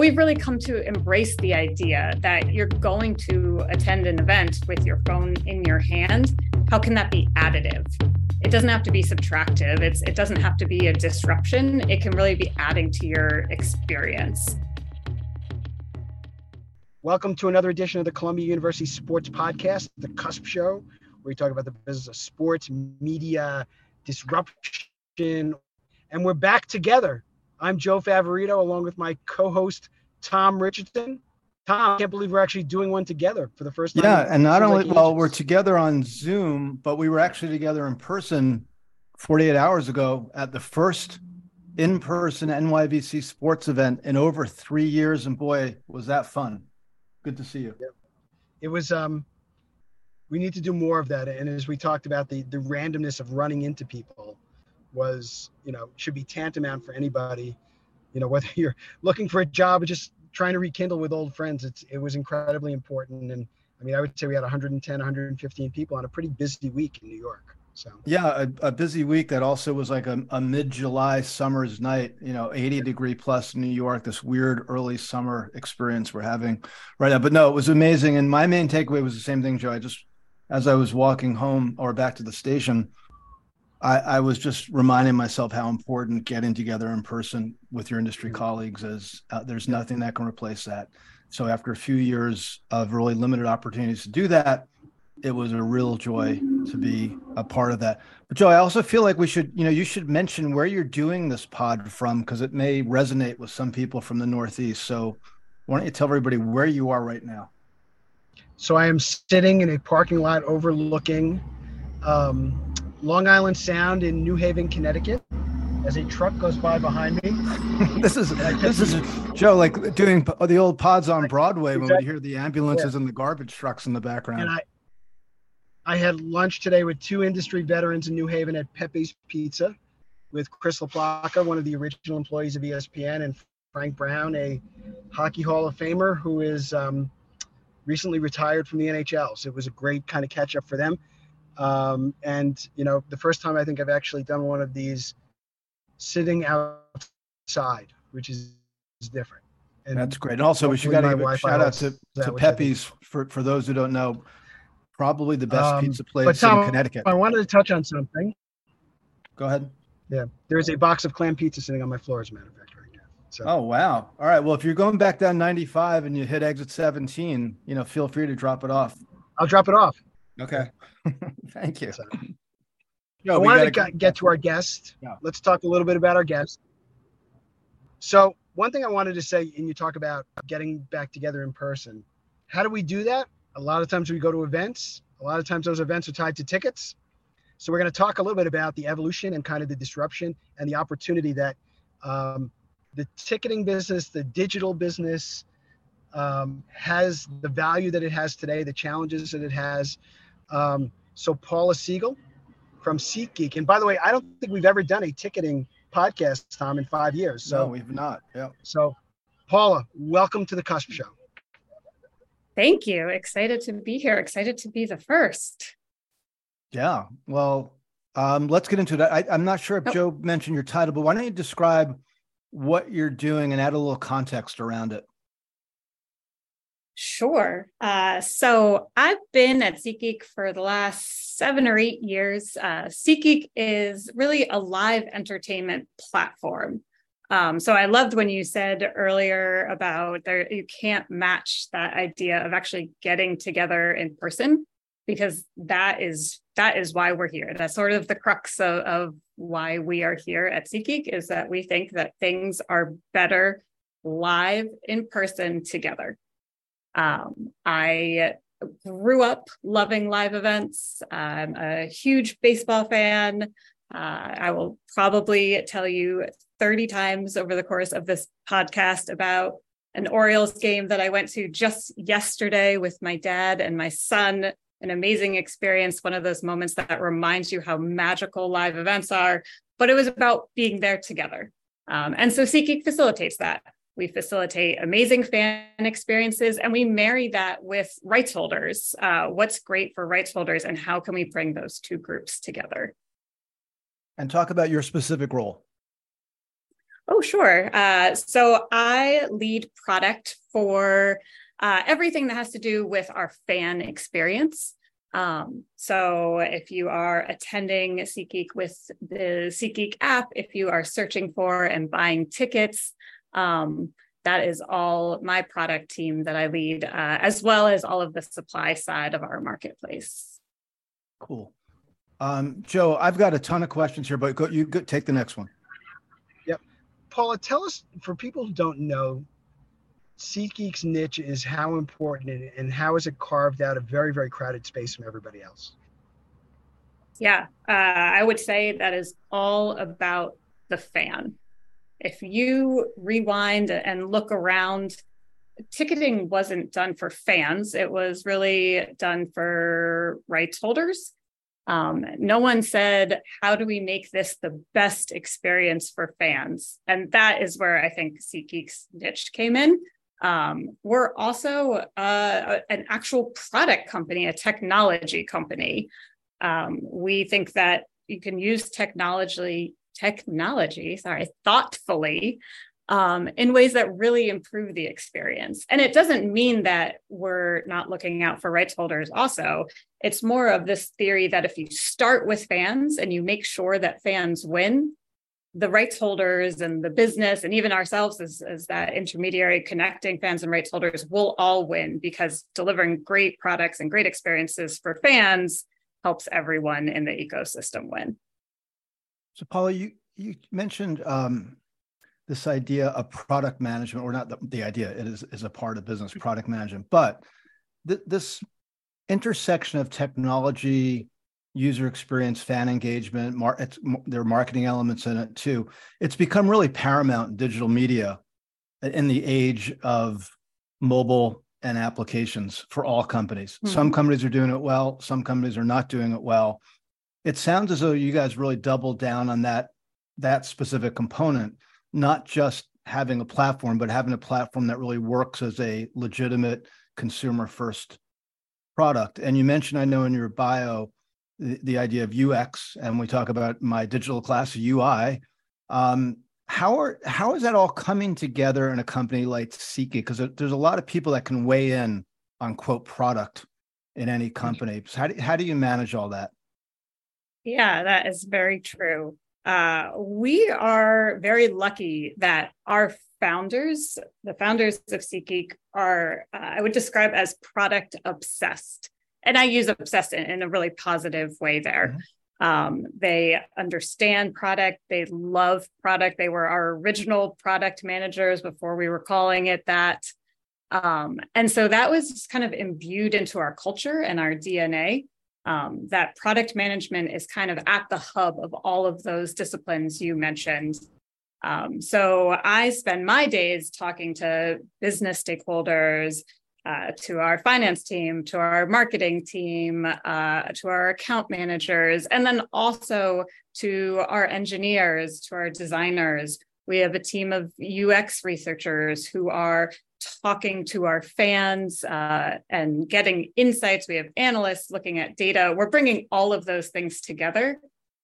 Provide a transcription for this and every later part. We've really come to embrace the idea that you're going to attend an event with your phone in your hand. How can that be additive? It doesn't have to be subtractive. It doesn't have to be a disruption. It can really be adding to your experience. Welcome to another edition of the Columbia University Sports Podcast, The Cusp Show, where we talk about the business of sports, media, disruption, and we're back together. I'm Joe Favorito, along with my co-host, Tom Richardson. Tom, I can't believe we're actually doing one together for the first time. Yeah, and not only, well, we're together on Zoom, but we were actually together in person 48 hours ago at the first in-person NYVC sports event in over 3 years, and boy, was that fun. Good to see you. Yeah. It was, we need to do more of that, and as we talked about, the randomness of running into people was, you know, should be tantamount for anybody, you know, whether you're looking for a job or just trying to rekindle with old friends. It was incredibly important. And I mean, I would say we had 110, 115 people on a pretty busy week in New York. So yeah, a busy week that also was like a mid-July summer's night, you know, 80 degree plus New York, this weird early summer experience we're having right now. But no, it was amazing. And my main takeaway was the same thing, Joe. As I was walking home or back to the station, I was just reminding myself how important getting together in person with your industry colleagues is. There's nothing that can replace that. So after a few years of really limited opportunities to do that, it was a real joy to be a part of that. But Joe, I also feel like we should, you know, you should mention where you're doing this pod from, because it may resonate with some people from the Northeast. So why don't you tell everybody where you are right now? So I am sitting in a parking lot overlooking Long Island Sound in New Haven, Connecticut, as a truck goes by behind me. This is Joe, like doing the old pods on Broadway when we hear the ambulances and the garbage trucks in the background. And I had lunch today with two industry veterans in New Haven at Pepe's Pizza with Chris LaPlaca, one of the original employees of ESPN, and Frank Brown, a Hockey Hall of Famer who is recently retired from the NHL. So it was a great kind of catch up for them. And, you know, the first time I think I've actually done one of these sitting outside, which is different. And that's great. And also, we should give a shout out to Pepe's for those who don't know, probably the best pizza place in Connecticut. I wanted to touch on something. Go ahead. Yeah. There is a box of clam pizza sitting on my floor, as a matter of fact, right now. So. Oh, wow. All right. Well, if you're going back down 95 and you hit exit 17, you know, feel free to drop it off. I'll drop it off. Okay. Thank you. So, I wanted to get to our guest. Yeah. Let's talk a little bit about our guest. So one thing I wanted to say, and you talk about getting back together in person. How do we do that? A lot of times we go to events. A lot of times those events are tied to tickets. So we're going to talk a little bit about the evolution and kind of the disruption and the opportunity that the ticketing business, the digital business has, the value that it has today, the challenges that it has. So Paula Segal from SeatGeek. And by the way, I don't think we've ever done a ticketing podcast, Tom, in 5 years. So. No, we've not. Yeah. So Paula, welcome to the Cusp Show. Thank you. Excited to be here. Excited to be the first. Yeah. Well, let's get into that. I'm not sure if Joe mentioned your title, but why don't you describe what you're doing and add a little context around it? Sure. So I've been at SeatGeek for the last 7 or 8 years. SeatGeek is really a live entertainment platform. So I loved when you said earlier about there, you can't match that idea of actually getting together in person, because that is why we're here. That's sort of the crux of why we are here at SeatGeek, is that we think that things are better live in person together. I grew up loving live events. I'm a huge baseball fan. I will probably tell you 30 times over the course of this podcast about an Orioles game that I went to just yesterday with my dad and my son. An amazing experience, one of those moments that reminds you how magical live events are, but it was about being there together. And so SeatGeek facilitates that. We facilitate amazing fan experiences, and we marry that with rights holders. What's great for rights holders, and how can we bring those two groups together? And talk about your specific role. Oh, sure. So I lead product for everything that has to do with our fan experience. So if you are attending SeatGeek with the SeatGeek app, if you are searching for and buying tickets, that is all my product team that I lead, as well as all of the supply side of our marketplace. Cool. Joe, I've got a ton of questions here, but you take the next one. Yep. Paula, tell us, for people who don't know, SeatGeek's niche is how important and how is it carved out a very, very crowded space from everybody else? Yeah, I would say that is all about the fan. If you rewind and look around, ticketing wasn't done for fans. It was really done for rights holders. No one said, how do we make this the best experience for fans? And that is where I think SeatGeek's niche came in. We're also an actual product company, a technology company. We think that you can use technology, thoughtfully in ways that really improve the experience. And it doesn't mean that we're not looking out for rights holders also. It's more of this theory that if you start with fans and you make sure that fans win, the rights holders and the business and even ourselves as that intermediary connecting fans and rights holders will all win, because delivering great products and great experiences for fans helps everyone in the ecosystem win. So Paula, you mentioned this idea of product management, or not the idea, it is a part of business, product management, but this intersection of technology, user experience, fan engagement, there are marketing elements in it too. It's become really paramount in digital media in the age of mobile and applications for all companies. Mm-hmm. Some companies are doing it well, some companies are not doing it well. It sounds as though you guys really doubled down on that specific component, not just having a platform, but having a platform that really works as a legitimate consumer-first product. And you mentioned, I know in your bio, the idea of UX, and we talk about my digital class, UI. How is that all coming together in a company like SeatGeek? Because there's a lot of people that can weigh in on, quote, product in any company. So how do you manage all that? Yeah, that is very true. We are very lucky that our founders, the founders of SeatGeek, are, I would describe as product obsessed. And I use obsessed in a really positive way there. Mm-hmm. They understand product. They love product. They were our original product managers before we were calling it that. And so that was kind of imbued into our culture and our DNA. That product management is kind of at the hub of all of those disciplines you mentioned. So I spend my days talking to business stakeholders, to our finance team, to our marketing team, to our account managers, and then also to our engineers, to our designers. We have a team of UX researchers who are talking to our fans and getting insights. We have analysts looking at data. We're bringing all of those things together.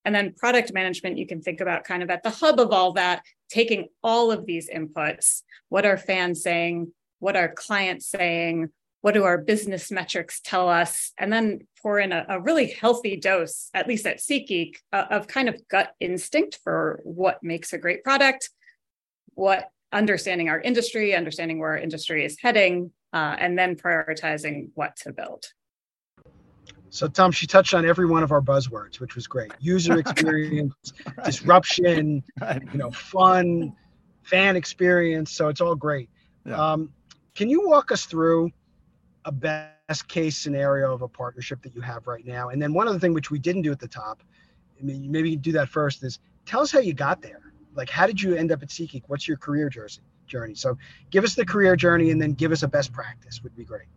And then product management, you can think about kind of at the hub of all that, taking all of these inputs. What are fans saying? What are clients saying? What do our business metrics tell us? And then pour in a really healthy dose, at least at SeatGeek, of kind of gut instinct for what makes a great product, what understanding our industry, understanding where our industry is heading, and then prioritizing what to build. So, Tom, she touched on every one of our buzzwords, which was great. User experience, right. Disruption, right. Fun, fan experience. So it's all great. Yeah. Can you walk us through a best case scenario of a partnership that you have right now? And then one other thing which we didn't do at the top, maybe you do that first, is tell us how you got there. Like, how did you end up at SeatGeek? What's your career journey? So give us the career journey and then give us a best practice would be great.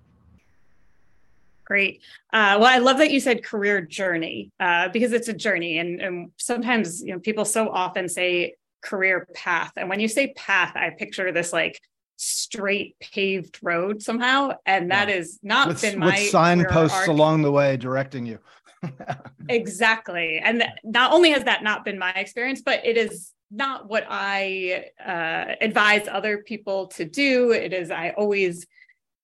Great. Well, I love that you said career journey because it's a journey. And sometimes, people so often say career path. And when you say path, I picture this like straight paved road somehow. And that has not been my signposts along the way directing you. Exactly. And not only has that not been my experience, but it is not what I advise other people to do. It is, I always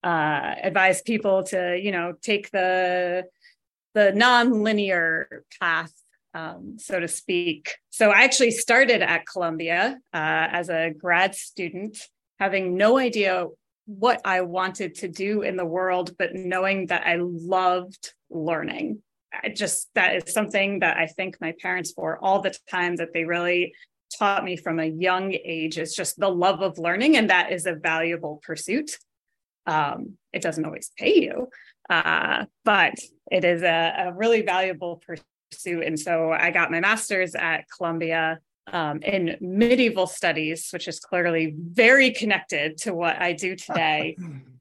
advise people to, you know, take the non-linear path, so to speak. So I actually started at Columbia as a grad student, having no idea what I wanted to do in the world, but knowing that I loved learning. That is something that I thank my parents for all the time, that they really taught me from a young age, is just the love of learning. And that is a valuable pursuit. It doesn't always pay you, but it is a really valuable pursuit. And so I got my master's at Columbia in medieval studies, which is clearly very connected to what I do today.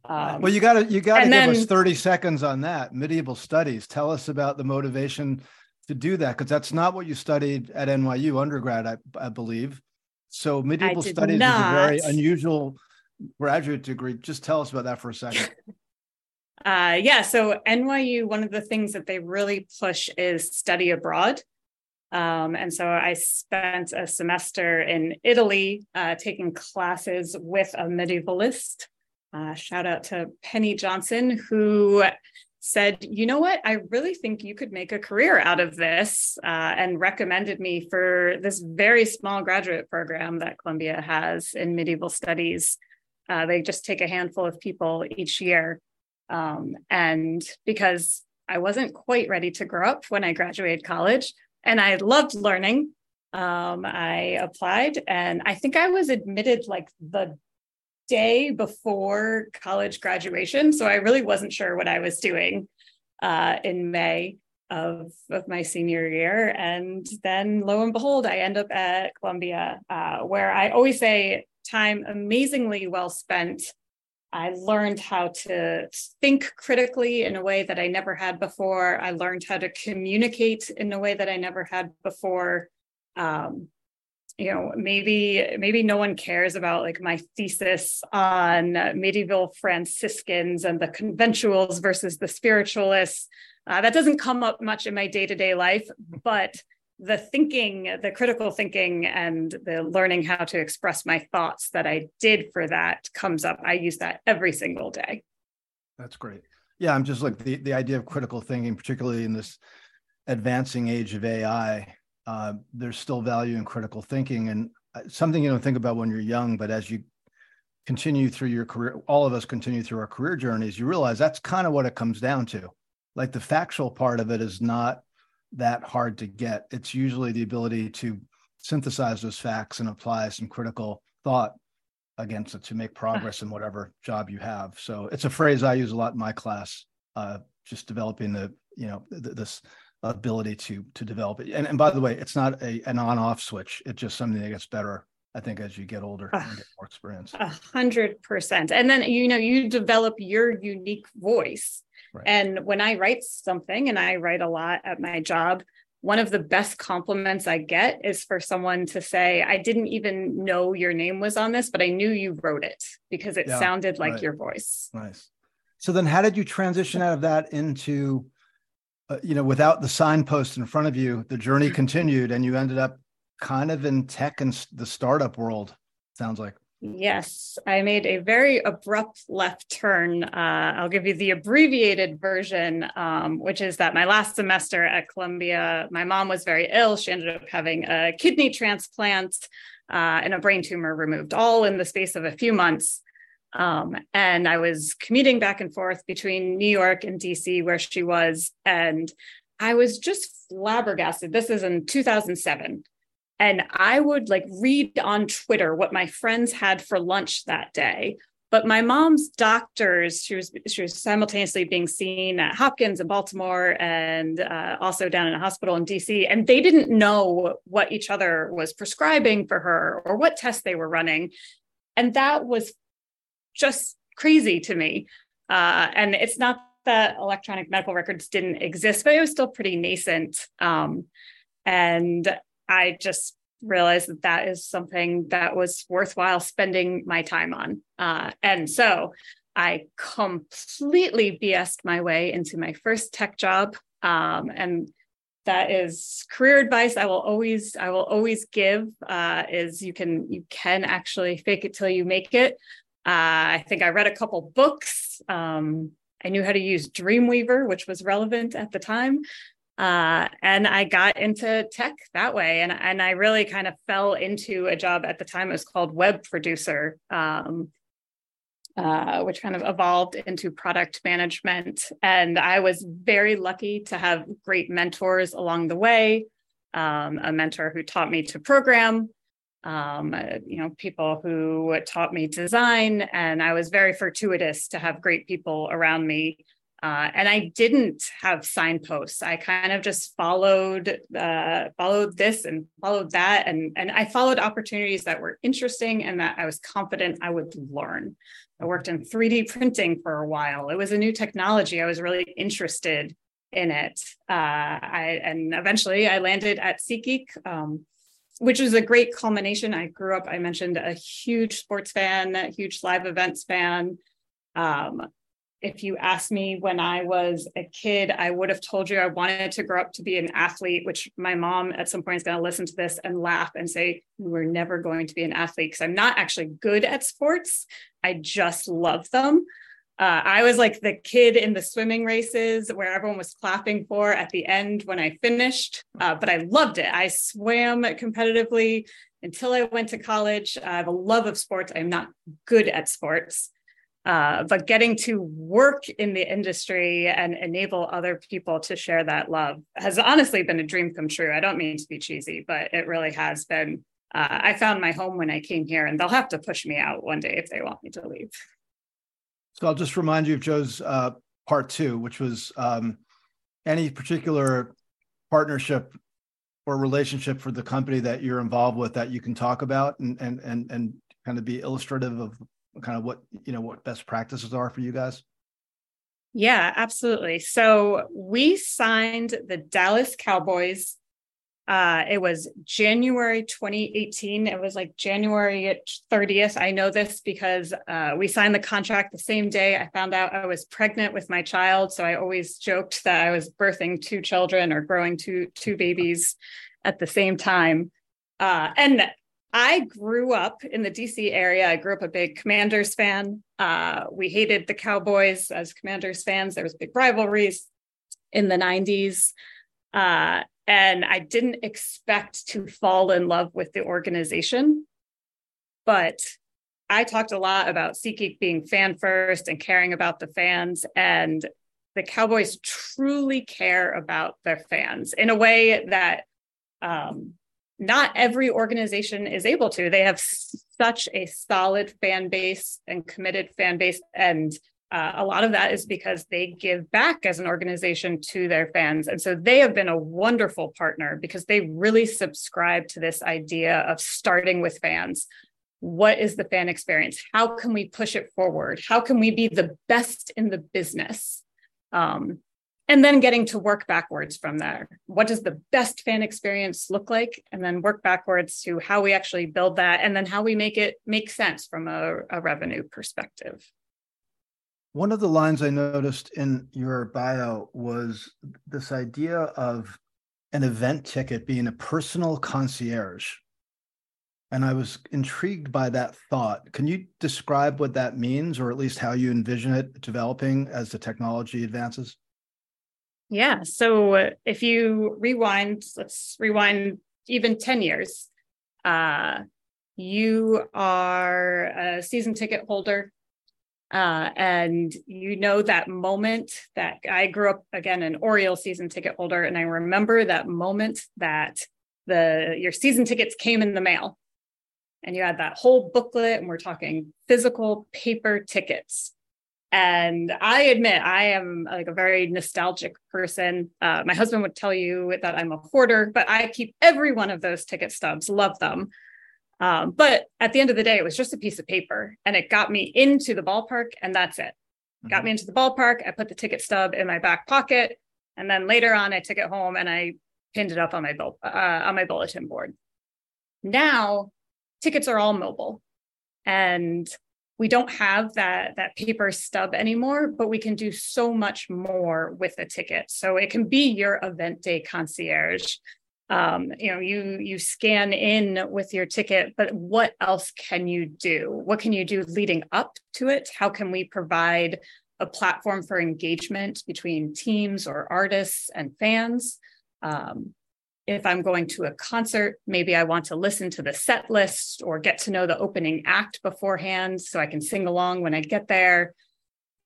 Well, you gotta give us 30 seconds on that. Medieval studies. Tell us about the motivation to do that, because that's not what you studied at NYU undergrad, I believe. So medieval studies is a very unusual graduate degree. Just tell us about that for a second. Yeah. So NYU, one of the things that they really push is study abroad. And so I spent a semester in Italy taking classes with a medievalist. Shout out to Penny Johnson, who said, you know what, I really think you could make a career out of this, and recommended me for this very small graduate program that Columbia has in medieval studies. They just take a handful of people each year. And because I wasn't quite ready to grow up when I graduated college, and I loved learning, I applied, and I think I was admitted like the day before college graduation. So I really wasn't sure what I was doing in May of my senior year. And then lo and behold, I end up at Columbia, where I always say time amazingly well spent. I learned how to think critically in a way that I never had before. I learned how to communicate in a way that I never had before. You know, maybe no one cares about like my thesis on medieval Franciscans and the conventuals versus the spiritualists. That doesn't come up much in my day-to-day life, but the thinking, the critical thinking, and the learning how to express my thoughts that I did for that comes up. I use that every single day. That's great. Yeah, I'm just like the idea of critical thinking, particularly in this advancing age of AI. There's still value in critical thinking, and something you don't think about when you're young, but as you continue through your career, all of us continue through our career journeys, you realize that's kind of what it comes down to. Like the factual part of it is not that hard to get. It's usually the ability to synthesize those facts and apply some critical thought against it to make progress in whatever job you have. So it's a phrase I use a lot in my class, just developing the, you know, this ability to develop it. And by the way, it's not an on-off switch. It's just something that gets better, I think, as you get older and get more experience. 100%. And then, you know, you develop your unique voice. Right. And when I write something, and I write a lot at my job, one of the best compliments I get is for someone to say, I didn't even know your name was on this, but I knew you wrote it because it sounded like your voice. Nice. So then how did you transition out of that into... you know, without the signpost in front of you, the journey continued, and you ended up kind of in tech and the startup world, sounds like. Yes, I made a very abrupt left turn. I'll give you the abbreviated version, which is that my last semester at Columbia, my mom was very ill. She ended up having a kidney transplant and a brain tumor removed, all in the space of a few months. And I was commuting back and forth between New York and DC, where she was, and I was just flabbergasted. This is in 2007. And I would like read on Twitter what my friends had for lunch that day. But my mom's doctors, she was simultaneously being seen at Hopkins in Baltimore and also down in a hospital in DC. And they didn't know what each other was prescribing for her or what tests they were running. And that was just crazy to me. And it's not that electronic medical records didn't exist, but it was still pretty nascent. And I just realized that that is something that was worthwhile spending my time on. And so I completely BS'd my way into my first tech job. And that is career advice I will always give, is you can actually fake it till you make it. I think I read a couple books. I knew how to use Dreamweaver, which was relevant at the time. And I got into tech that way. And I really kind of fell into a job at the time. It was called web producer, which kind of evolved into product management. And I was very lucky to have great mentors along the way, a mentor who taught me to program, people who taught me design. And I was very fortuitous to have great people around me. And I didn't have signposts. I kind of just followed this and followed that. And I followed opportunities that were interesting and that I was confident I would learn. I worked in 3D printing for a while. It was a new technology. I was really interested in it. And eventually I landed at SeatGeek, which was a great culmination. I grew up, I mentioned, a huge sports fan, a huge live events fan. If you asked me when I was a kid, I would have told you I wanted to grow up to be an athlete, which my mom at some point is going to listen to this and laugh and say, you were never going to be an athlete, because I'm not actually good at sports. I just love them. I was like the kid in the swimming races where everyone was clapping for at the end when I finished, but I loved it. I swam competitively until I went to college. I have a love of sports. I'm not good at sports. But getting to work in the industry and enable other people to share that love has honestly been a dream come true. I don't mean to be cheesy, but it really has been. I found my home when I came here, and they'll have to push me out one day if they want me to leave. So I'll just remind you of Joe's part 2, which was any particular partnership or relationship for the company that you're involved with that you can talk about and kind of be illustrative of kind of what best practices are for you guys? Yeah, absolutely. So we signed the Dallas Cowboys. It was January 2018. It was like January 30th. I know this because we signed the contract the same day I found out I was pregnant with my child. So I always joked that I was birthing 2 children or growing two babies at the same time. And I grew up in the DC area. I grew up a big Commanders fan. We hated the Cowboys as Commanders fans. There was big rivalries in the 90s. And I didn't expect to fall in love with the organization. But I talked a lot about SeatGeek being fan first and caring about the fans. And the Cowboys truly care about their fans in a way that not every organization is able to. They have such a solid fan base and committed fan base. And a lot of that is because they give back as an organization to their fans. And so they have been a wonderful partner because they really subscribe to this idea of starting with fans. What is the fan experience? How can we push it forward? How can we be the best in the business? And then getting to work backwards from there. What does the best fan experience look like? And then work backwards to how we actually build that and then how we make it make sense from a revenue perspective. One of the lines I noticed in your bio was this idea of an event ticket being a personal concierge. And I was intrigued by that thought. Can you describe what that means, or at least how you envision it developing as the technology advances? Yeah. So if you rewind, let's rewind even 10 years. You are a season ticket holder. And you know that moment that I grew up, again, an Orioles season ticket holder. And I remember that moment that your season tickets came in the mail. And you had that whole booklet, and we're talking physical paper tickets. And I admit I am like a very nostalgic person. My husband would tell you that I'm a hoarder, but I keep every one of those ticket stubs, love them. But at the end of the day, it was just a piece of paper, and it got me into the ballpark, and that's it. Mm-hmm. Got me into the ballpark. I put the ticket stub in my back pocket, and then later on I took it home and I pinned it up on my bulletin board. Now tickets are all mobile, and We don't have that paper stub anymore, but we can do so much more with a ticket. So it can be your event day concierge. You scan in with your ticket, but what else can you do? What can you do leading up to it? How can we provide a platform for engagement between teams or artists and fans? If I'm going to a concert, maybe I want to listen to the set list or get to know the opening act beforehand so I can sing along when I get there.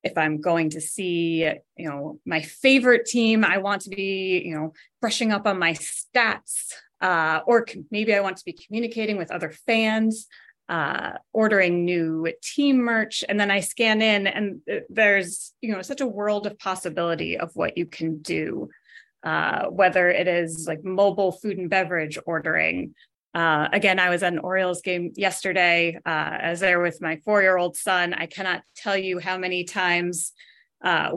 If I'm going to see, my favorite team, I want to be, brushing up on my stats, or maybe I want to be communicating with other fans, ordering new team merch. And then I scan in and there's, such a world of possibility of what you can do. Whether it is like mobile food and beverage ordering. Again, I was at an Orioles game yesterday as there with my 4-year-old son. I cannot tell you how many times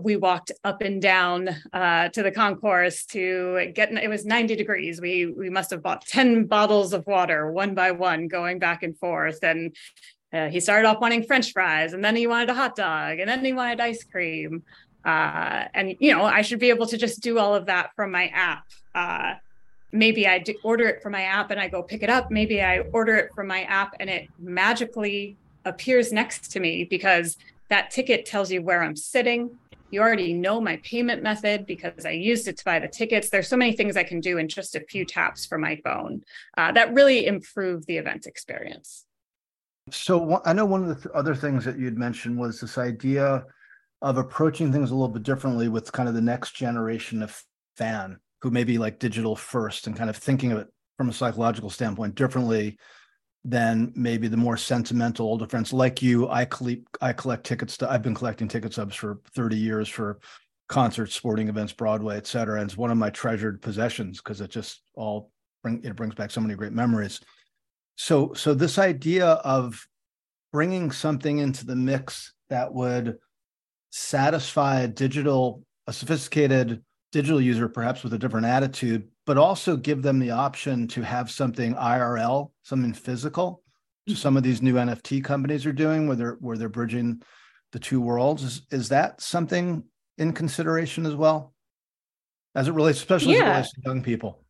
we walked up and down to the concourse to get, it was 90 degrees. We must have bought 10 bottles of water one by one going back and forth. And he started off wanting French fries, and then he wanted a hot dog, and then he wanted ice cream. I should be able to just do all of that from my app. Maybe I order it from my app and I go pick it up. Maybe I order it from my app and it magically appears next to me because that ticket tells you where I'm sitting. You already know my payment method because I used it to buy the tickets. There's so many things I can do in just a few taps from my phone that really improve the event experience. So I know one of the other things that you'd mentioned was this idea of approaching things a little bit differently with kind of the next generation of fan who may be like digital first and kind of thinking of it from a psychological standpoint differently than maybe the more sentimental older friends like you. I collect tickets. I've been collecting ticket subs for 30 years for concerts, sporting events, Broadway, et cetera. And it's one of my treasured possessions because it just brings back so many great memories. So this idea of bringing something into the mix that would satisfy a sophisticated digital user, perhaps with a different attitude, but also give them the option to have something IRL, something physical. Mm-hmm. Some of these new NFT companies are doing where they're bridging the two worlds. Is that something in consideration as well, as it relates, especially as it relates to young people?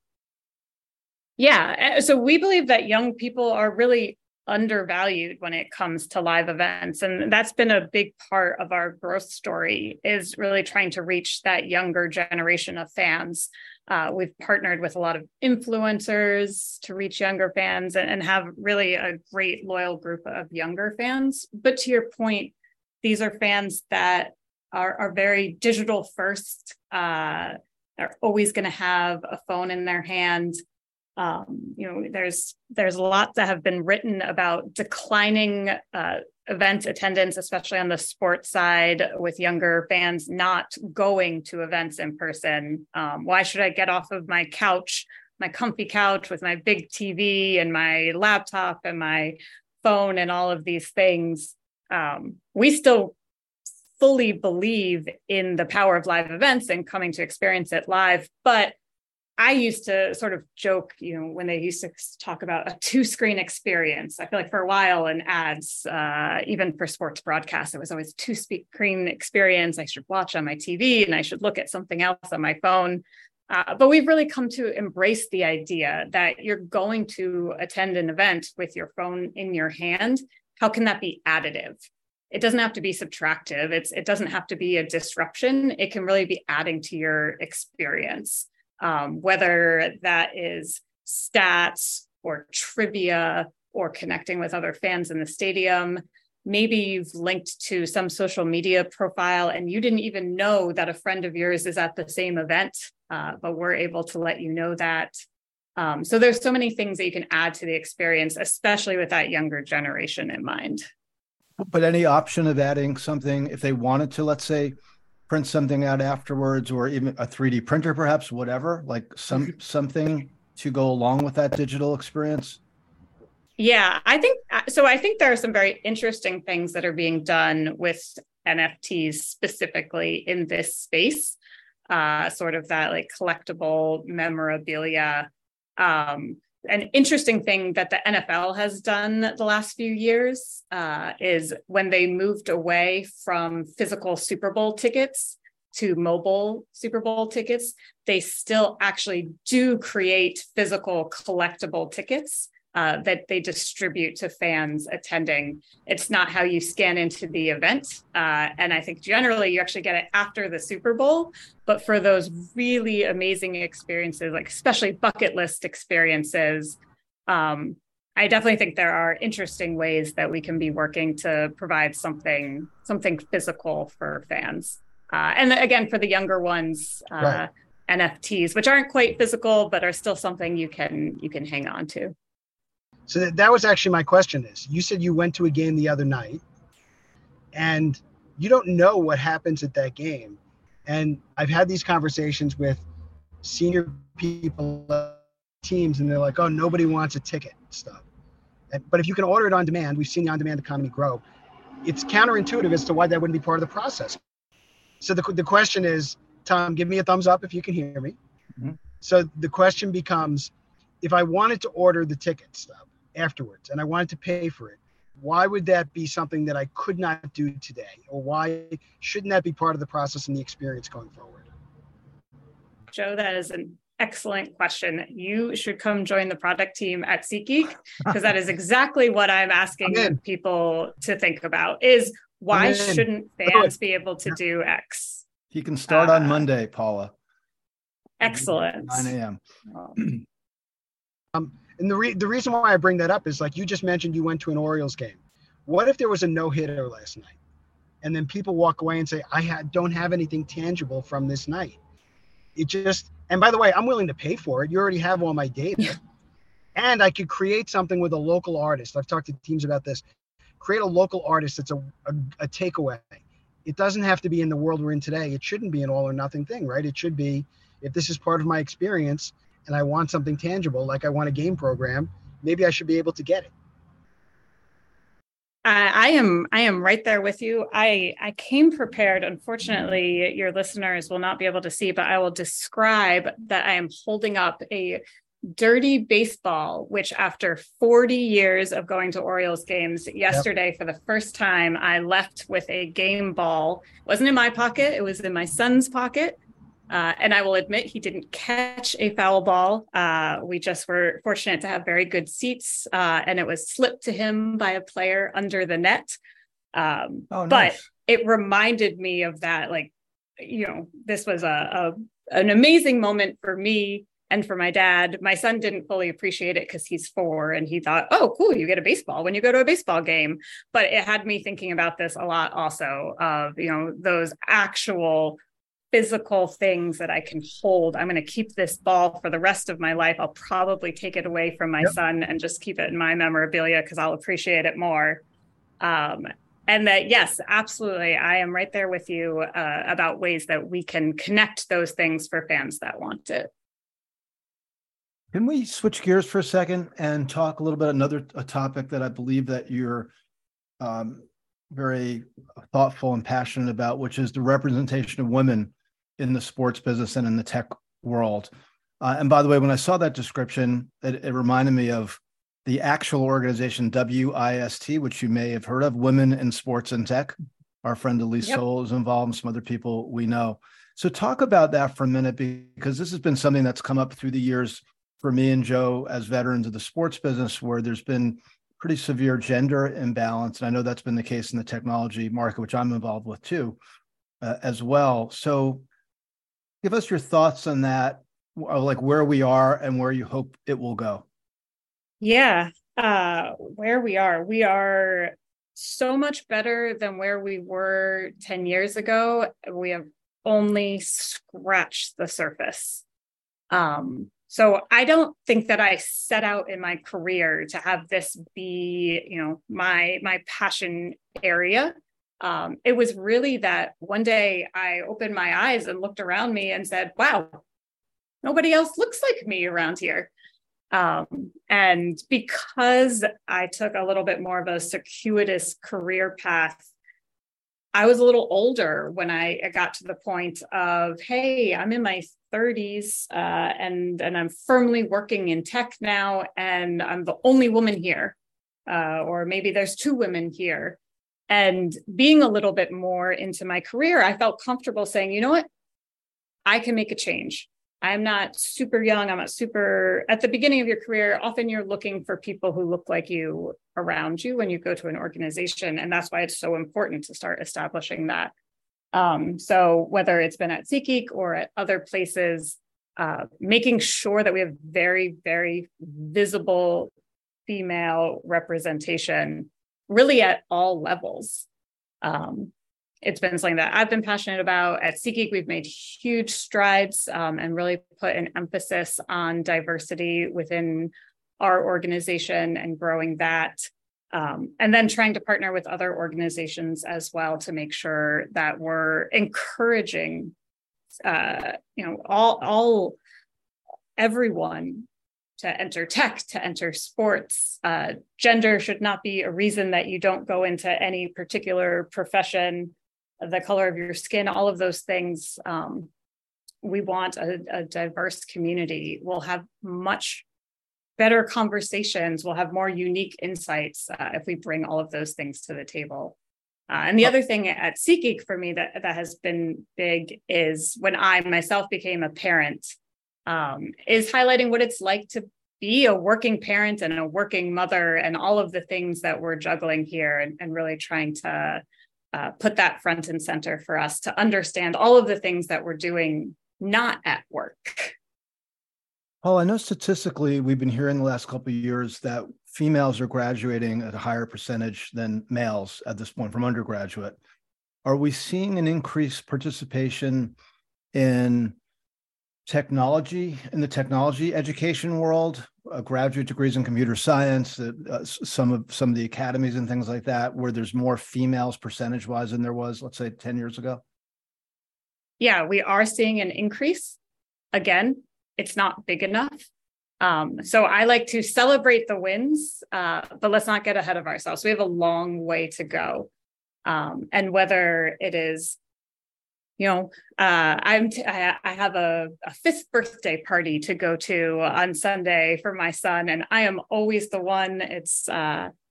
Yeah. So we believe that young people are really undervalued when it comes to live events. And that's been a big part of our growth story, is really trying to reach that younger generation of fans. We've partnered with a lot of influencers to reach younger fans and have really a great loyal group of younger fans. But to your point, these are fans that are very digital first. They're always going to have a phone in their hand. There's a lot that have been written about declining event attendance, especially on the sports side, with younger fans not going to events in person. Why should I get off of my couch, my comfy couch with my big TV and my laptop and my phone and all of these things? We still fully believe in the power of live events and coming to experience it live, but I used to sort of joke, when they used to talk about a two-screen experience. I feel like for a while in ads, even for sports broadcasts, it was always a two-screen experience. I should watch on my TV and I should look at something else on my phone. But we've really come to embrace the idea that you're going to attend an event with your phone in your hand. How can that be additive? It doesn't have to be subtractive. It doesn't have to be a disruption. It can really be adding to your experience. Whether that is stats or trivia or connecting with other fans in the stadium. Maybe you've linked to some social media profile and you didn't even know that a friend of yours is at the same event, but we're able to let you know that. So there's so many things that you can add to the experience, especially with that younger generation in mind. But any option of adding something, if they wanted to, let's say, print something out afterwards, or even a 3D printer, perhaps, whatever, like something to go along with that digital experience? Yeah, I think there are some very interesting things that are being done with NFTs specifically in this space, sort of that like collectible memorabilia. An interesting thing that the NFL has done the last few years is when they moved away from physical Super Bowl tickets to mobile Super Bowl tickets, they still actually do create physical collectible tickets that they distribute to fans attending. It's not how you scan into the event. And I think generally you actually get it after the Super Bowl, but for those really amazing experiences, like especially bucket list experiences, I definitely think there are interesting ways that we can be working to provide something physical for fans. And again, for the younger ones, right. NFTs, which aren't quite physical, but are still something you can hang on to. So that was actually my question is, you said you went to a game the other night and you don't know what happens at that game. And I've had these conversations with senior people, teams, and they're like, oh, nobody wants a ticket and stuff. But if you can order it on demand, we've seen the on-demand economy grow. It's counterintuitive as to why that wouldn't be part of the process. So the question is, Tom, give me a thumbs up if you can hear me. Mm-hmm. So the question becomes, if I wanted to order the ticket stuff afterwards and I wanted to pay for it, why would that be something that I could not do today? Or why shouldn't that be part of the process and the experience going forward? Joe, that is an excellent question. You should come join the product team at SeatGeek because that is exactly what I'm asking people to think about is why shouldn't fans be able to do X? You can start on Monday, Paula. Excellent. 9 a.m. And the reason why I bring that up is like you just mentioned you went to an Orioles game. What if there was a no-hitter last night? And then people walk away and say, I don't have anything tangible from this night. It just, and by the way, I'm willing to pay for it. You already have all my data. Yeah. And I could create something with a local artist. I've talked to teams about this. Create a local artist that's a takeaway. It doesn't have to be in the world we're in today. It shouldn't be an all or nothing thing, right? It should be, if this is part of my experience, and I want something tangible, like I want a game program, maybe I should be able to get it. I am right there with you. I came prepared. Unfortunately, your listeners will not be able to see, but I will describe that I am holding up a dirty baseball, which after 40 years of going to Orioles games yesterday, for the first time, I left with a game ball. It wasn't in my pocket. It was in my son's pocket. And I will admit he didn't catch a foul ball. We just were fortunate to have very good seats, and it was slipped to him by a player under the net. Nice. But it reminded me of that, like, you know, this was an amazing moment for me and for my dad. My son didn't fully appreciate it because he's 4 and he thought, oh, cool, you get a baseball when you go to a baseball game. But it had me thinking about this a lot also of, you know, those actual physical things that I can hold. I'm going to keep this ball for the rest of my life. I'll probably take it away from my son and just keep it in my memorabilia because I'll appreciate it more. And that, yes, absolutely. I am right there with you about ways that we can connect those things for fans that want it. Can we switch gears for a second and talk a little bit a topic that I believe that you're very thoughtful and passionate about, which is the representation of women in the sports business and in the tech world. And by the way, when I saw that description, it reminded me of the actual organization WIST, which you may have heard of, Women in Sports and Tech. Our friend Elise Soul is involved and some other people we know. So talk about that for a minute, because this has been something that's come up through the years for me and Joe as veterans of the sports business, where there's been pretty severe gender imbalance. And I know that's been the case in the technology market, which I'm involved with too, as well. So give us your thoughts on that, like where we are and where you hope it will go. Yeah, where we are so much better than where we were 10 years ago. We have only scratched the surface. So I don't think that I set out in my career to have this be, you know, my passion area. It was really that one day I opened my eyes and looked around me and said, wow, nobody else looks like me around here. And because I took a little bit more of a circuitous career path, I was a little older when I got to the point of, hey, I'm in my 30s, and I'm firmly working in tech now, and I'm the only woman here, or maybe there's two women here. And being a little bit more into my career, I felt comfortable saying, you know what, I can make a change. I'm not super young. I'm not super at the beginning of your career. Often you're looking for people who look like you around you when you go to an organization. And that's why it's so important to start establishing that. So whether it's been at SeatGeek or at other places, making sure that we have very, very visible female representation really at all levels. It's been something that I've been passionate about. At SeatGeek, we've made huge strides and really put an emphasis on diversity within our organization and growing that. And then trying to partner with other organizations as well to make sure that we're encouraging, everyone to enter tech, to enter sports. Gender should not be a reason that you don't go into any particular profession. The color of your skin, all of those things. We want a diverse community. We'll have much better conversations. We'll have more unique insights if we bring all of those things to the table. And the other thing at SeatGeek for me that has been big is when I myself became a parent, is highlighting what it's like to be a working parent and a working mother and all of the things that we're juggling here, and really trying to put that front and center for us to understand all of the things that we're doing not at work. Paul, I know statistically we've been hearing the last couple of years that females are graduating at a higher percentage than males at this point from undergraduate. Are we seeing an increased participation in technology, in the technology education world, graduate degrees in computer science, some of the academies and things like that, where there's more females percentage-wise than there was, let's say, 10 years ago? Yeah, we are seeing an increase. Again, it's not big enough. So I like to celebrate the wins, but let's not get ahead of ourselves. We have a long way to go. And whether it is, I have a 5th birthday party to go to on Sunday for my son, and I am always the one. It's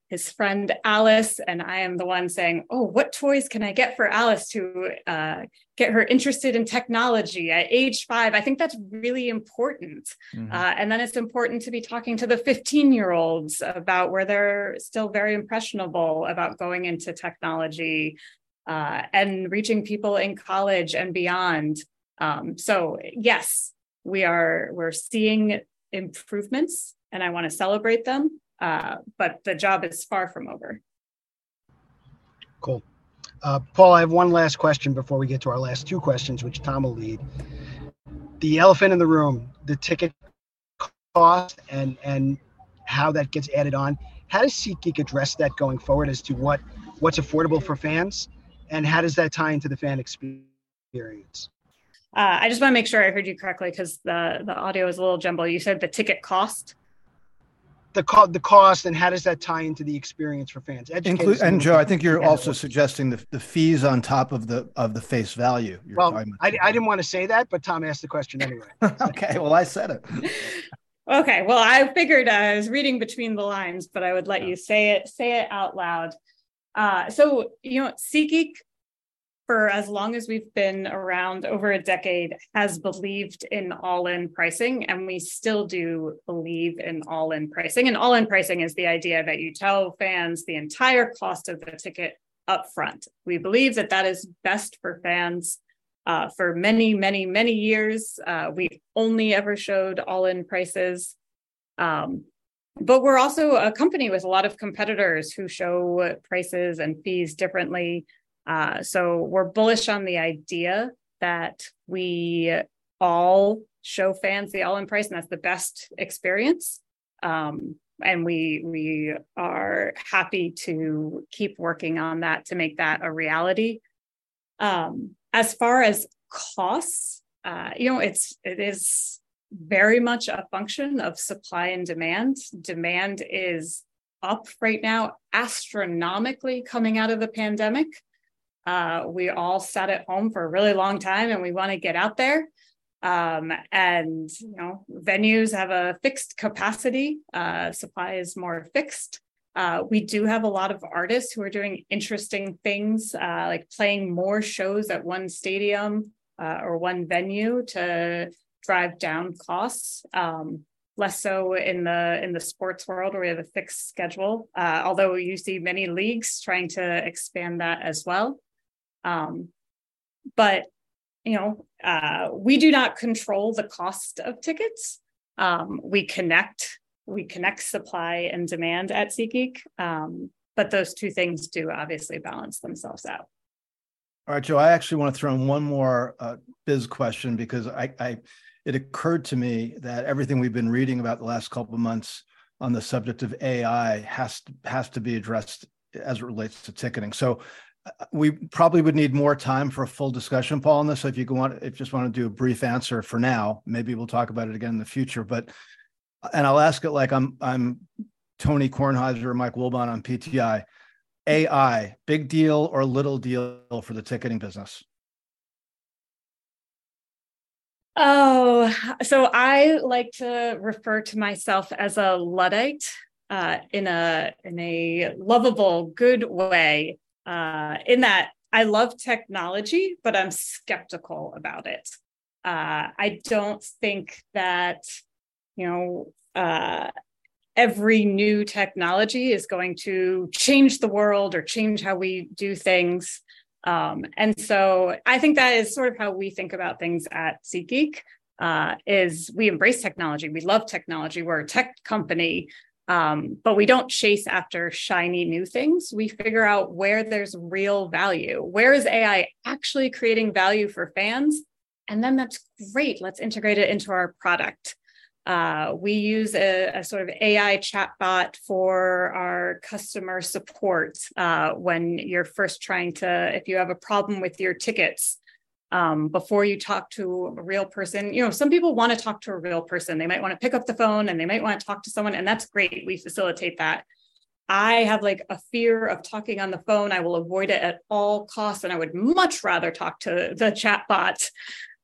his friend Alice, and I am the one saying, "Oh, what toys can I get for Alice to get her interested in technology at age 5?" I think that's really important. Mm-hmm. And then it's important to be talking to the 15-year-olds about where they're still very impressionable about going into technology. And reaching people in college and beyond. So yes, we're seeing improvements, and I want to celebrate them, but the job is far from over. Cool. Paul, I have one last question before we get to our last two questions, which Tom will lead. The elephant in the room, the ticket cost and how that gets added on. How does SeatGeek address that going forward as to what's affordable for fans? And how does that tie into the fan experience? I just want to make sure I heard you correctly because the audio is a little jumbled. You said the ticket cost? The cost, and how does that tie into the experience for fans? And Joe, I think you're also suggesting the fees on top of the face value. I didn't want to say that, but Tom asked the question anyway. Okay, well, I said it. Okay, well, I figured I was reading between the lines, but I would let you say it out loud. So, SeatGeek, for as long as we've been around, over a decade, has believed in all-in pricing, and we still do believe in all-in pricing. And all-in pricing is the idea that you tell fans the entire cost of the ticket up front. We believe that that is best for fans. For many, many, many years, we only ever showed all-in prices. But we're also a company with a lot of competitors who show prices and fees differently. So we're bullish on the idea that we all show fans the all-in price, and that's the best experience. And we are happy to keep working on that to make that a reality. As far as costs, it is very much a function of supply and demand. Demand is up right now, astronomically, coming out of the pandemic. We all sat at home for a really long time, and we want to get out there. And, you know, venues have a fixed capacity. Supply is more fixed. We do have a lot of artists who are doing interesting things, like playing more shows at one stadium or one venue to drive down costs. Less so in the sports world where we have a fixed schedule, although you see many leagues trying to expand that as well. But, you know, we do not control the cost of tickets. We connect supply and demand at SeatGeek, but those two things do obviously balance themselves out. All right, Joe, I actually want to throw in one more biz question, because it occurred to me that everything we've been reading about the last couple of months on the subject of AI has to be addressed as it relates to ticketing. So we probably would need more time for a full discussion, Paul, on this. So if you just want to do a brief answer for now, maybe we'll talk about it again in the future. But, and I'll ask it like I'm Tony Kornheiser or Mike Wilbon on PTI. AI, big deal or little deal for the ticketing business? Oh, so I like to refer to myself as a Luddite in a lovable, good way, in that I love technology, but I'm skeptical about it. I don't think that, you know, every new technology is going to change the world or change how we do things. And so I think that is sort of how we think about things at SeatGeek, is we embrace technology. We love technology. We're a tech company, but we don't chase after shiny new things. We figure out where there's real value. Where is AI actually creating value for fans? And then that's great. Let's integrate it into our product. We use a sort of AI chatbot for our customer support when you're first trying to, if you have a problem with your tickets, before you talk to a real person. You know, some people want to talk to a real person. They might want to pick up the phone and they might want to talk to someone, and that's great. We facilitate that. I have like a fear of talking on the phone. I will avoid it at all costs, and I would much rather talk to the chatbot.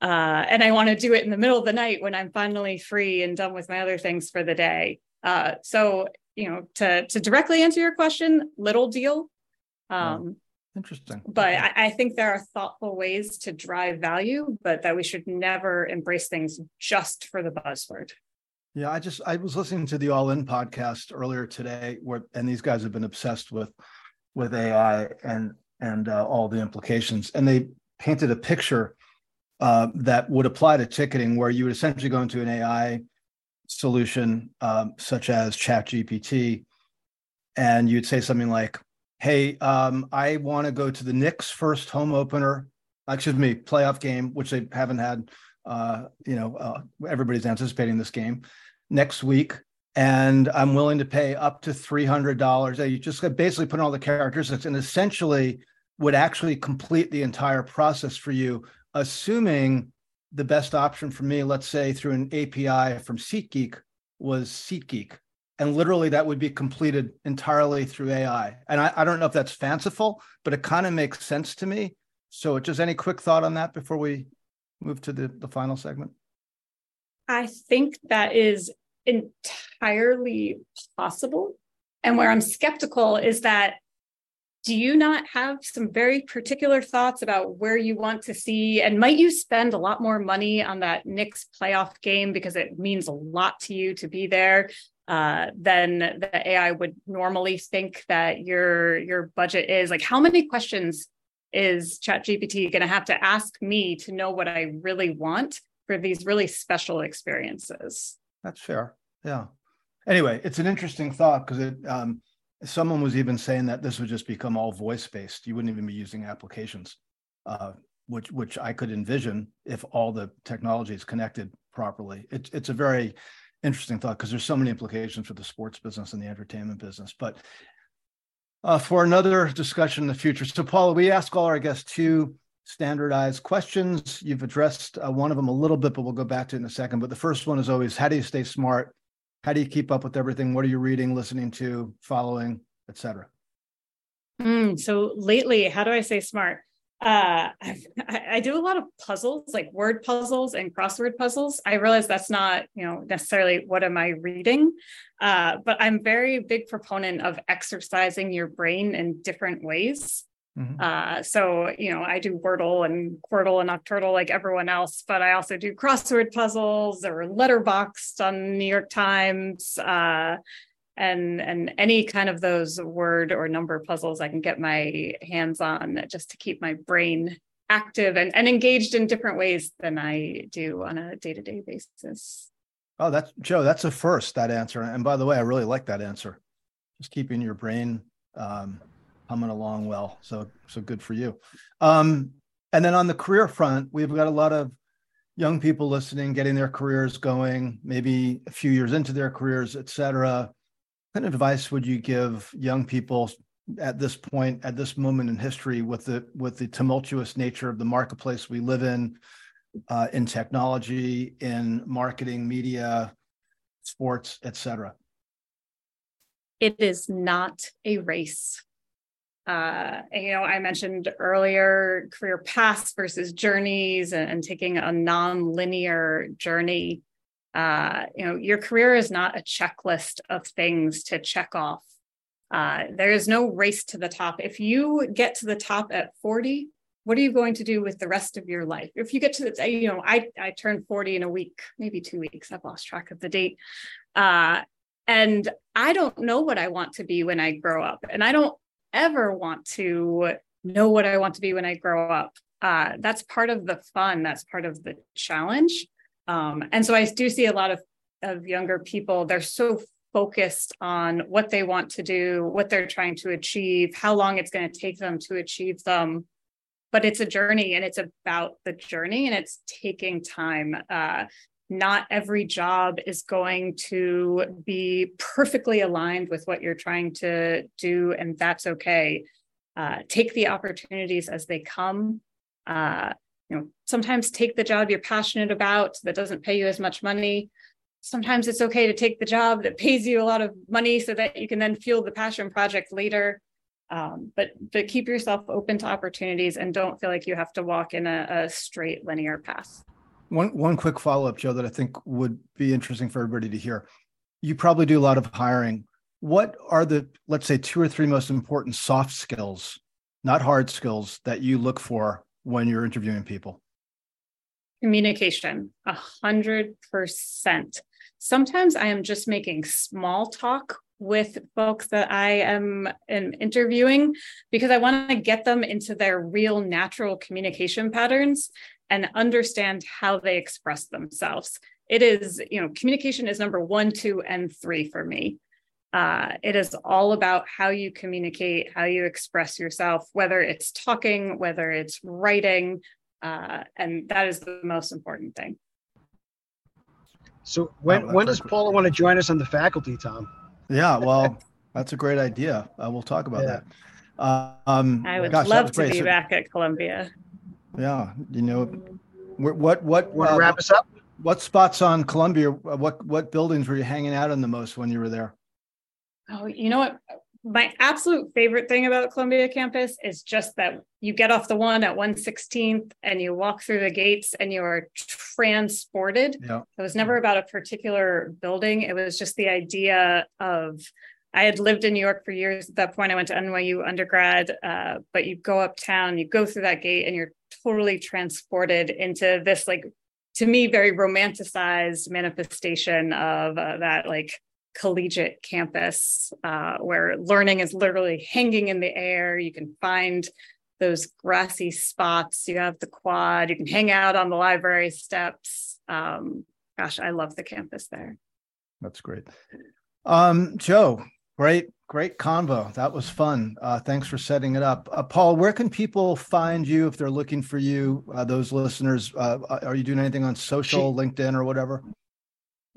And I want to do it in the middle of the night when I'm finally free and done with my other things for the day. So, you know, to directly answer your question, little deal. Interesting. But I think there are thoughtful ways to drive value, but that we should never embrace things just for the buzzword. Yeah, I was listening to the All In podcast earlier today, and these guys have been obsessed with AI and all the implications, and they painted a picture that would apply to ticketing, where you would essentially go into an AI solution such as ChatGPT, and you'd say something like, hey, I want to go to the Knicks first home opener, playoff game, which they haven't had, everybody's anticipating this game next week. And I'm willing to pay up to $300. You just basically put in all the characteristics and essentially would actually complete the entire process for you, assuming the best option for me, let's say through an API from SeatGeek, was SeatGeek. And literally that would be completed entirely through AI. And I don't know if that's fanciful, but it kind of makes sense to me. So just any quick thought on that before we move to the final segment? I think that is entirely possible. And where I'm skeptical is that, do you not have some very particular thoughts about where you want to see? And might you spend a lot more money on that Knicks playoff game because it means a lot to you to be there than the AI would normally think that your budget is? Like, how many questions is ChatGPT going to have to ask me to know what I really want for these really special experiences? That's fair. Yeah. Anyway, it's an interesting thought, because it, someone was even saying that this would just become all voice-based. You wouldn't even be using applications, which I could envision if all the technology is connected properly. It's a very interesting thought, because there's so many implications for the sports business and the entertainment business. But for another discussion in the future. So, Paula, we ask all our guests two standardized questions. You've addressed one of them a little bit, but we'll go back to it in a second. But the first one is always, how do you stay smart? How do you keep up with everything? What are you reading, listening to, following, et cetera? So lately, how do I stay smart? I do a lot of puzzles, like word puzzles and crossword puzzles. I realize that's not, you know, necessarily what am I reading, but I'm very big proponent of exercising your brain in different ways. Mm-hmm. So, you know, I do Wordle and Quirtle and Octurtle like everyone else, but I also do crossword puzzles or Letterboxed on New York Times, and any kind of those word or number puzzles I can get my hands on, just to keep my brain active and engaged in different ways than I do on a day-to-day basis. Oh, that's Joe, that's a first, that answer. And by the way, I really like that answer. Just keeping your brain, humming along well. So good for you. And then on the career front, we've got a lot of young people listening, getting their careers going, maybe a few years into their careers, et cetera. What kind of advice would you give young people at this point, at this moment in history, with the tumultuous nature of the marketplace we live in technology, in marketing, media, sports, et cetera? It is not a race. You know, I mentioned earlier career paths versus journeys and taking a non-linear journey. You know, your career is not a checklist of things to check off. There is no race to the top. If you get to the top at 40, what are you going to do with the rest of your life? If you get to the, you know, I turned 40 in a week, maybe 2 weeks. I've lost track of the date. And I don't know what I want to be when I grow up. And I don't ever want to know what I want to be when I grow up. That's part of the fun. That's part of the challenge. And so I do see a lot of younger people, they're so focused on what they want to do, what they're trying to achieve, how long it's going to take them to achieve them. But it's a journey, and it's about the journey, and it's taking time. Not every job is going to be perfectly aligned with what you're trying to do, and that's okay. Take the opportunities as they come. You know, sometimes take the job you're passionate about that doesn't pay you as much money. Sometimes it's okay to take the job that pays you a lot of money so that you can then fuel the passion project later. But keep yourself open to opportunities and don't feel like you have to walk in a straight linear path. One quick follow-up, Joe, that I think would be interesting for everybody to hear. You probably do a lot of hiring. What are the, let's say, 2 or 3 most important soft skills, not hard skills, that you look for when you're interviewing people? Communication, 100%. Sometimes I am just making small talk with folks that I am interviewing because I want to get them into their real natural communication patterns and understand how they express themselves. It is, you know, communication is number 1, 2, and 3 for me. It is all about how you communicate, how you express yourself, whether it's talking, whether it's writing, and that is the most important thing. So when does Paula want to join us on the faculty, Tom? Yeah, well, that's a great idea. We'll talk about that. I would love to be back at Columbia. Yeah, you know, what want to wrap us up? What spots on Columbia? What buildings were you hanging out in the most when you were there? Oh, you know what? My absolute favorite thing about Columbia campus is just that you get off the one at 116th and you walk through the gates and you are transported. Yeah. It was never about a particular building. It was just the idea of, I had lived in New York for years at that point. I went to NYU undergrad, but you go uptown, you go through that gate and you're totally transported into this, like, to me, very romanticized manifestation of that, like, collegiate campus where learning is literally hanging in the air. You can find those grassy spots. You have the quad. You can hang out on the library steps. Gosh, I love the campus there. That's great. Joe, great convo. That was fun. Thanks for setting it up. Paul, where can people find you if they're looking for you? Those listeners, are you doing anything on social, LinkedIn or whatever?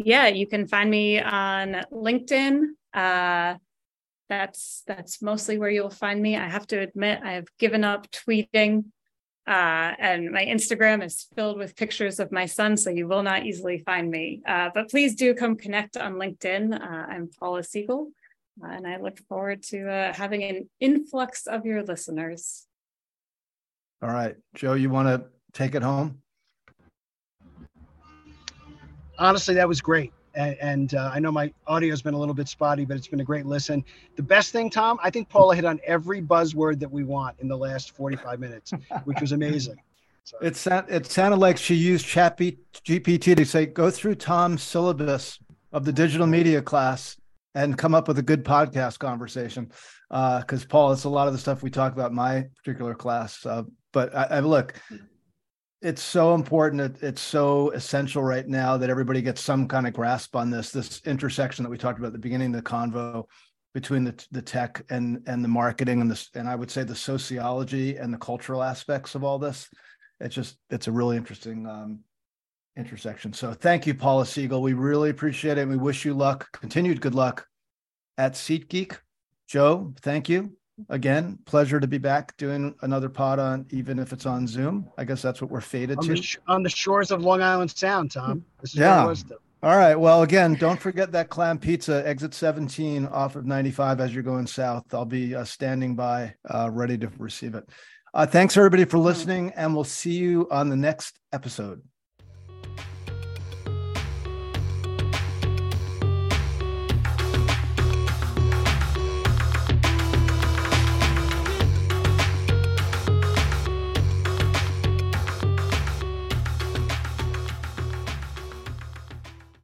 Yeah, you can find me on LinkedIn. That's mostly where you'll find me. I have to admit, I have given up tweeting, and my Instagram is filled with pictures of my son, so you will not easily find me. But please do come connect on LinkedIn. I'm Paula Segal, and I look forward to having an influx of your listeners. All right, Joe, you want to take it home? Honestly, that was great. And I know my audio has been a little bit spotty, but it's been a great listen. The best thing, Tom, I think Paula hit on every buzzword that we want in the last 45 minutes, which was amazing. So. It sounded like she used ChatGPT to say, go through Tom's syllabus of the digital media class and come up with a good podcast conversation. Because, Paul, it's a lot of the stuff we talk about in my particular class. But look, it's so important. It's so essential right now that everybody gets some kind of grasp on this intersection that we talked about at the beginning of the convo between the tech and the marketing and I would say the sociology and the cultural aspects of all this. It's a really interesting intersection. So thank you, Paula Segal. We really appreciate it. And we wish you luck, continued good luck at SeatGeek. Joe, thank you. Again, pleasure to be back doing another pod on, even if it's on Zoom. I guess that's what we're fated to. On the shores of Long Island Sound, Tom. This is yeah. All right. Well, again, don't forget that clam pizza, exit 17 off of 95 as you're going south. I'll be standing by, ready to receive it. Thanks, everybody, for listening, and we'll see you on the next episode.